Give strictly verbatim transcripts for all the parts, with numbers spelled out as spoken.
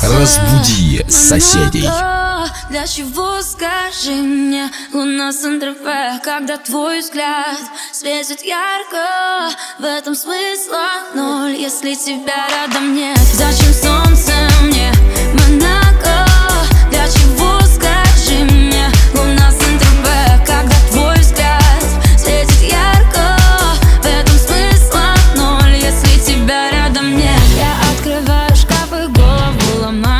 Разбуди соседей. Для чего, скажи мне, луна с эн тэ вэ, когда твой взгляд светит ярко? В этом смысла ноль, если тебя рядом нет. Зачем солнце мне, Монако? Для чего, скажи мне, луна с эн тэ вэ, когда твой взгляд светит ярко? В этом смысла ноль, если тебя рядом нет. Я открываю шкаф и голову ломаю.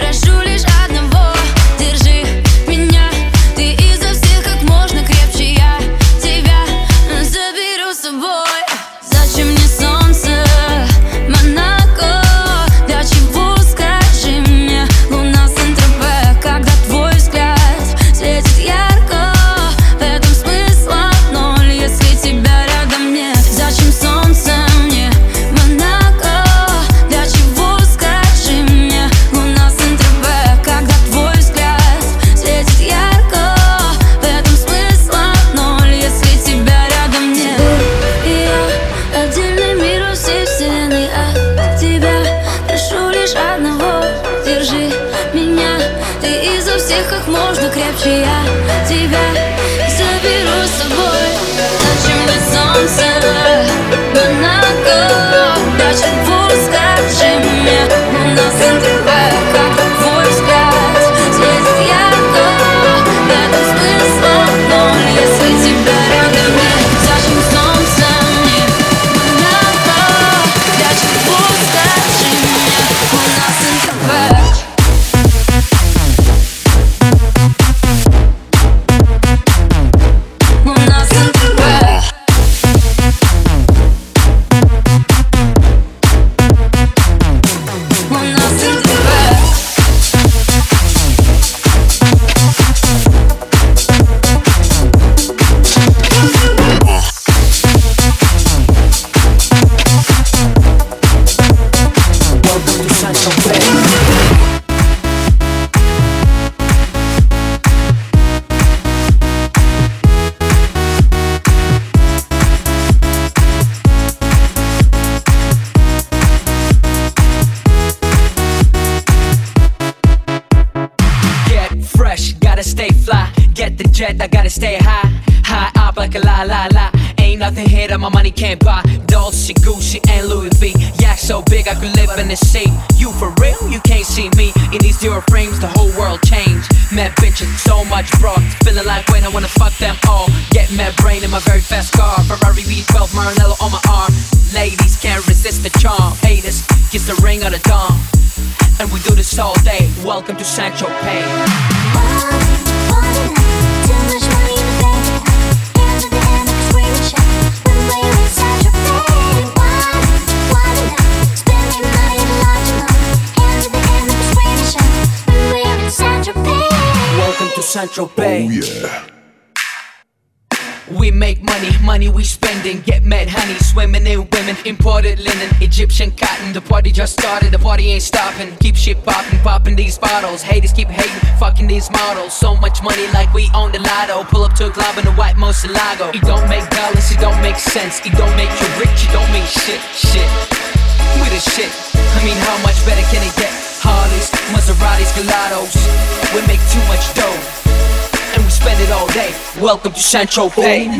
Oh, yeah. We make money, money we spending. Get mad honey, swimming in women. Imported linen, Egyptian cotton. The party just started, the party ain't stopping. Keep shit popping, popping these bottles. Haters keep hating, fucking these models. So much money like we own the lotto. Pull up to a club in a white Moselago. It don't make dollars, it don't make sense. It don't make you rich, it don't mean shit, shit. We the shit, I mean how much better can it get? Harleys, Maseratis, Gelatos. We make too much dough. And we spend it all day. Welcome to San Tropez.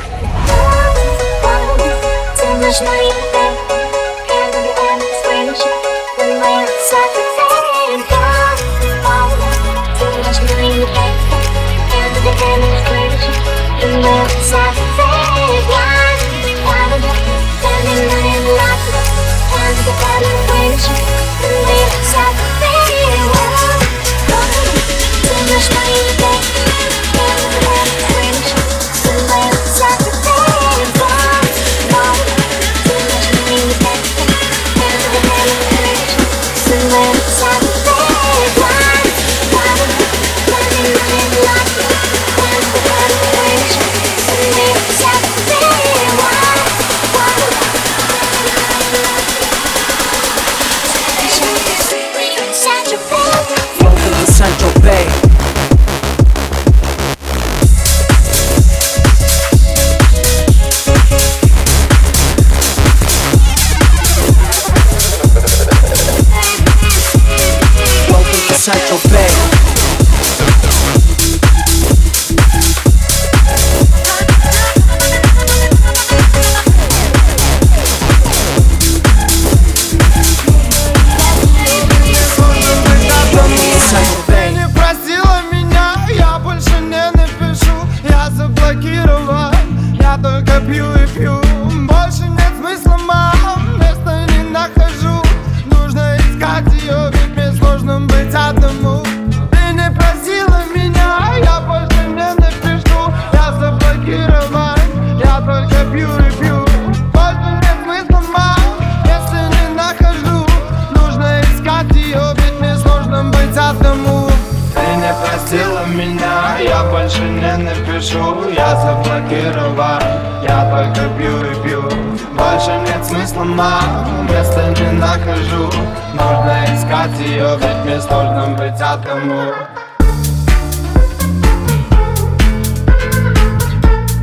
Central Bay. Ты не просила меня, я больше не напишу. Я заблокировал, я только пью и пью. Больше нет смысла, мам, места не нахожу. Нужно искать ее, ведь мне сложно быть одному. Ты не просила меня, я больше не напишу. Я заблокирован, я только пью и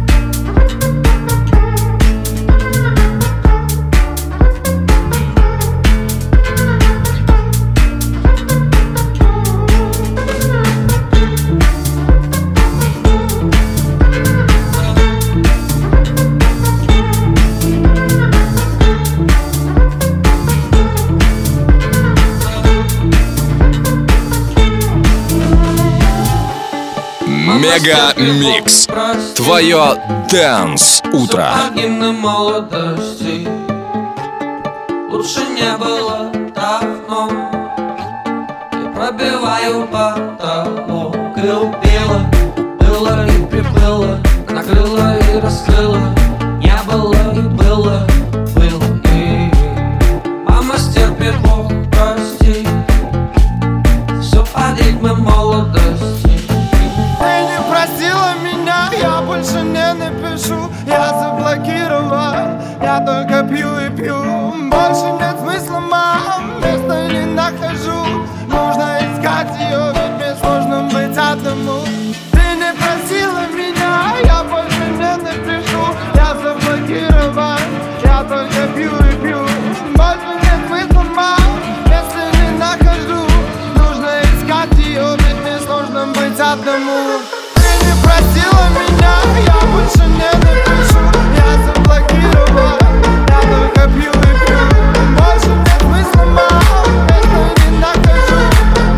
пью. Больше нет смысла, мам, если не нахожу. Нужно искать ее, ведь мне сложно быть одному. Ты не просила меня, я больше не напишу. Я заблокирован, я только пью и пью. Больше нет смысла, мам, места не нахожу. Нужно искать ее, ведь мне сложно быть одному. Мегамикс. Твое Dance утро. Субагина молодости. Лучше не было давно. Я пробиваю потолок. И убила, было и приплыла. Накрыла и раскрыла. Не было и было, было и... Мама стерпит, Бог прости. Все парадигмы молодости. Я больше не напишу, я заблокирован, я только пью и пью. Больше нет смысла, мам, места не нахожу. Нужно искать ее, ведь мне сложно быть одному. Ты не просила меня, я больше не напишу. Я заблокирован, я только пью и пью. Больше нет смысла, мам, если не нахожу. Нужно искать ее, ведь мне сложно быть одному. Просила меня, я больше не напишу. Я заблокировал, я только пью и пью. Больше нет смысла, мам, места не нахожу.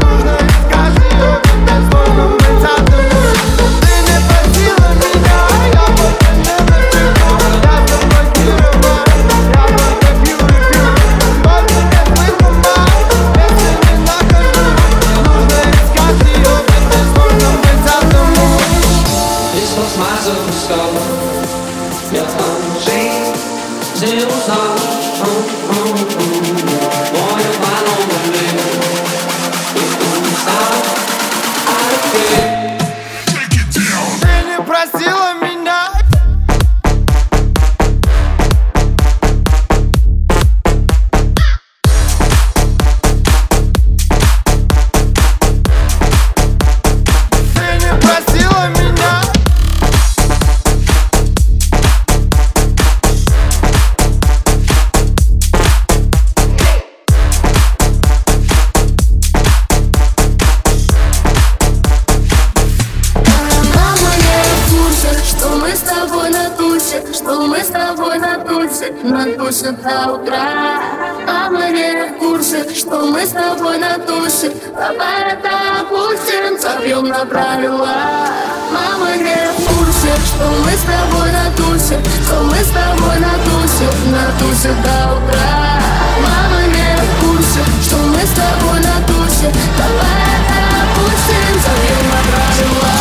Нужно искать ее, ведь сложно быть одному. Ты не просила меня, я больше не напишу. Я заблокировал, я только пью и пью. Больше нет смысла, мам, места не нахожу. Нужно искать ее, ведь сложно быть одному. Смазан с тобой, я там жизнь не узнал. Мой обманул мир, и ты устал, а ты... Ты не просила меня. Ты не просила меня. Натушим до утра. Мама не в курсе, что мы с тобой натушим. Давай это опустим, забьем на правила. Мама не в курсе, что мы с тобой натушим. Что мы с тобой натушим, натушим до утра. Мама не в курсе, что мы с тобой натушим. Давай это опустим, забьем на правила.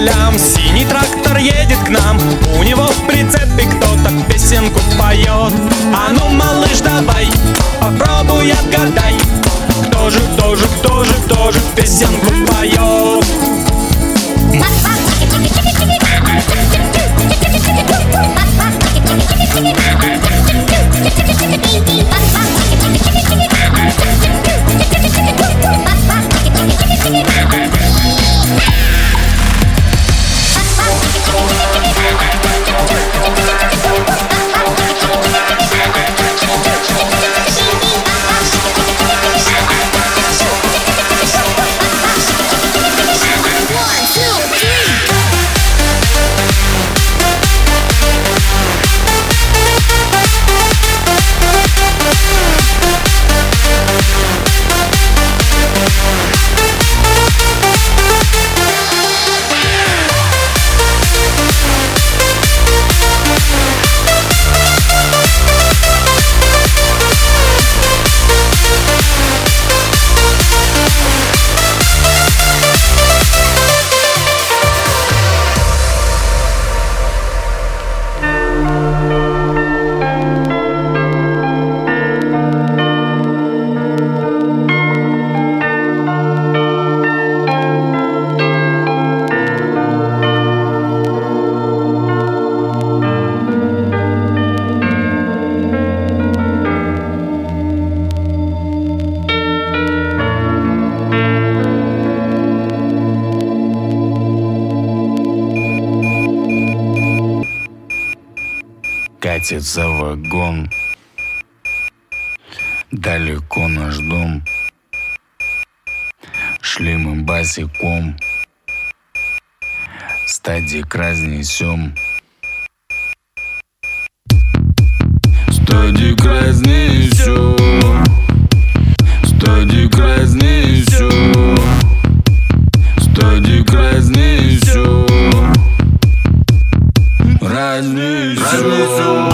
полям. Синий трактор едет к нам, у него в прицепе кто-то песенку поет. А ну, малыш, давай, попробуй отгадай, кто же, кто же, кто же, кто же песенку поет. За вагон, далеко наш дом, шли мы босиком, стадик разнесем. Стадик разнесем, стадик разнесем, стадик разнесем, разнесем.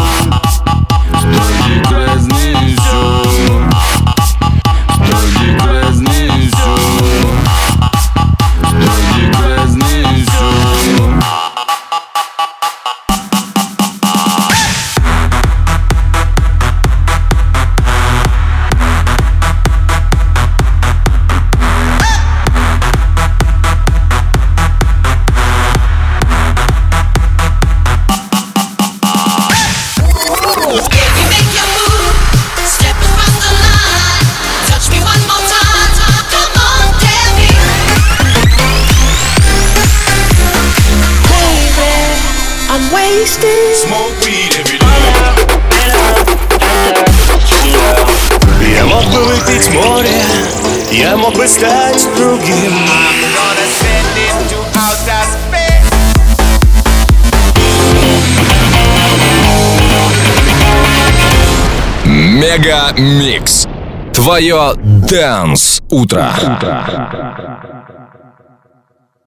Я мог бы стать другим. MegaMix. Твое Dance утро.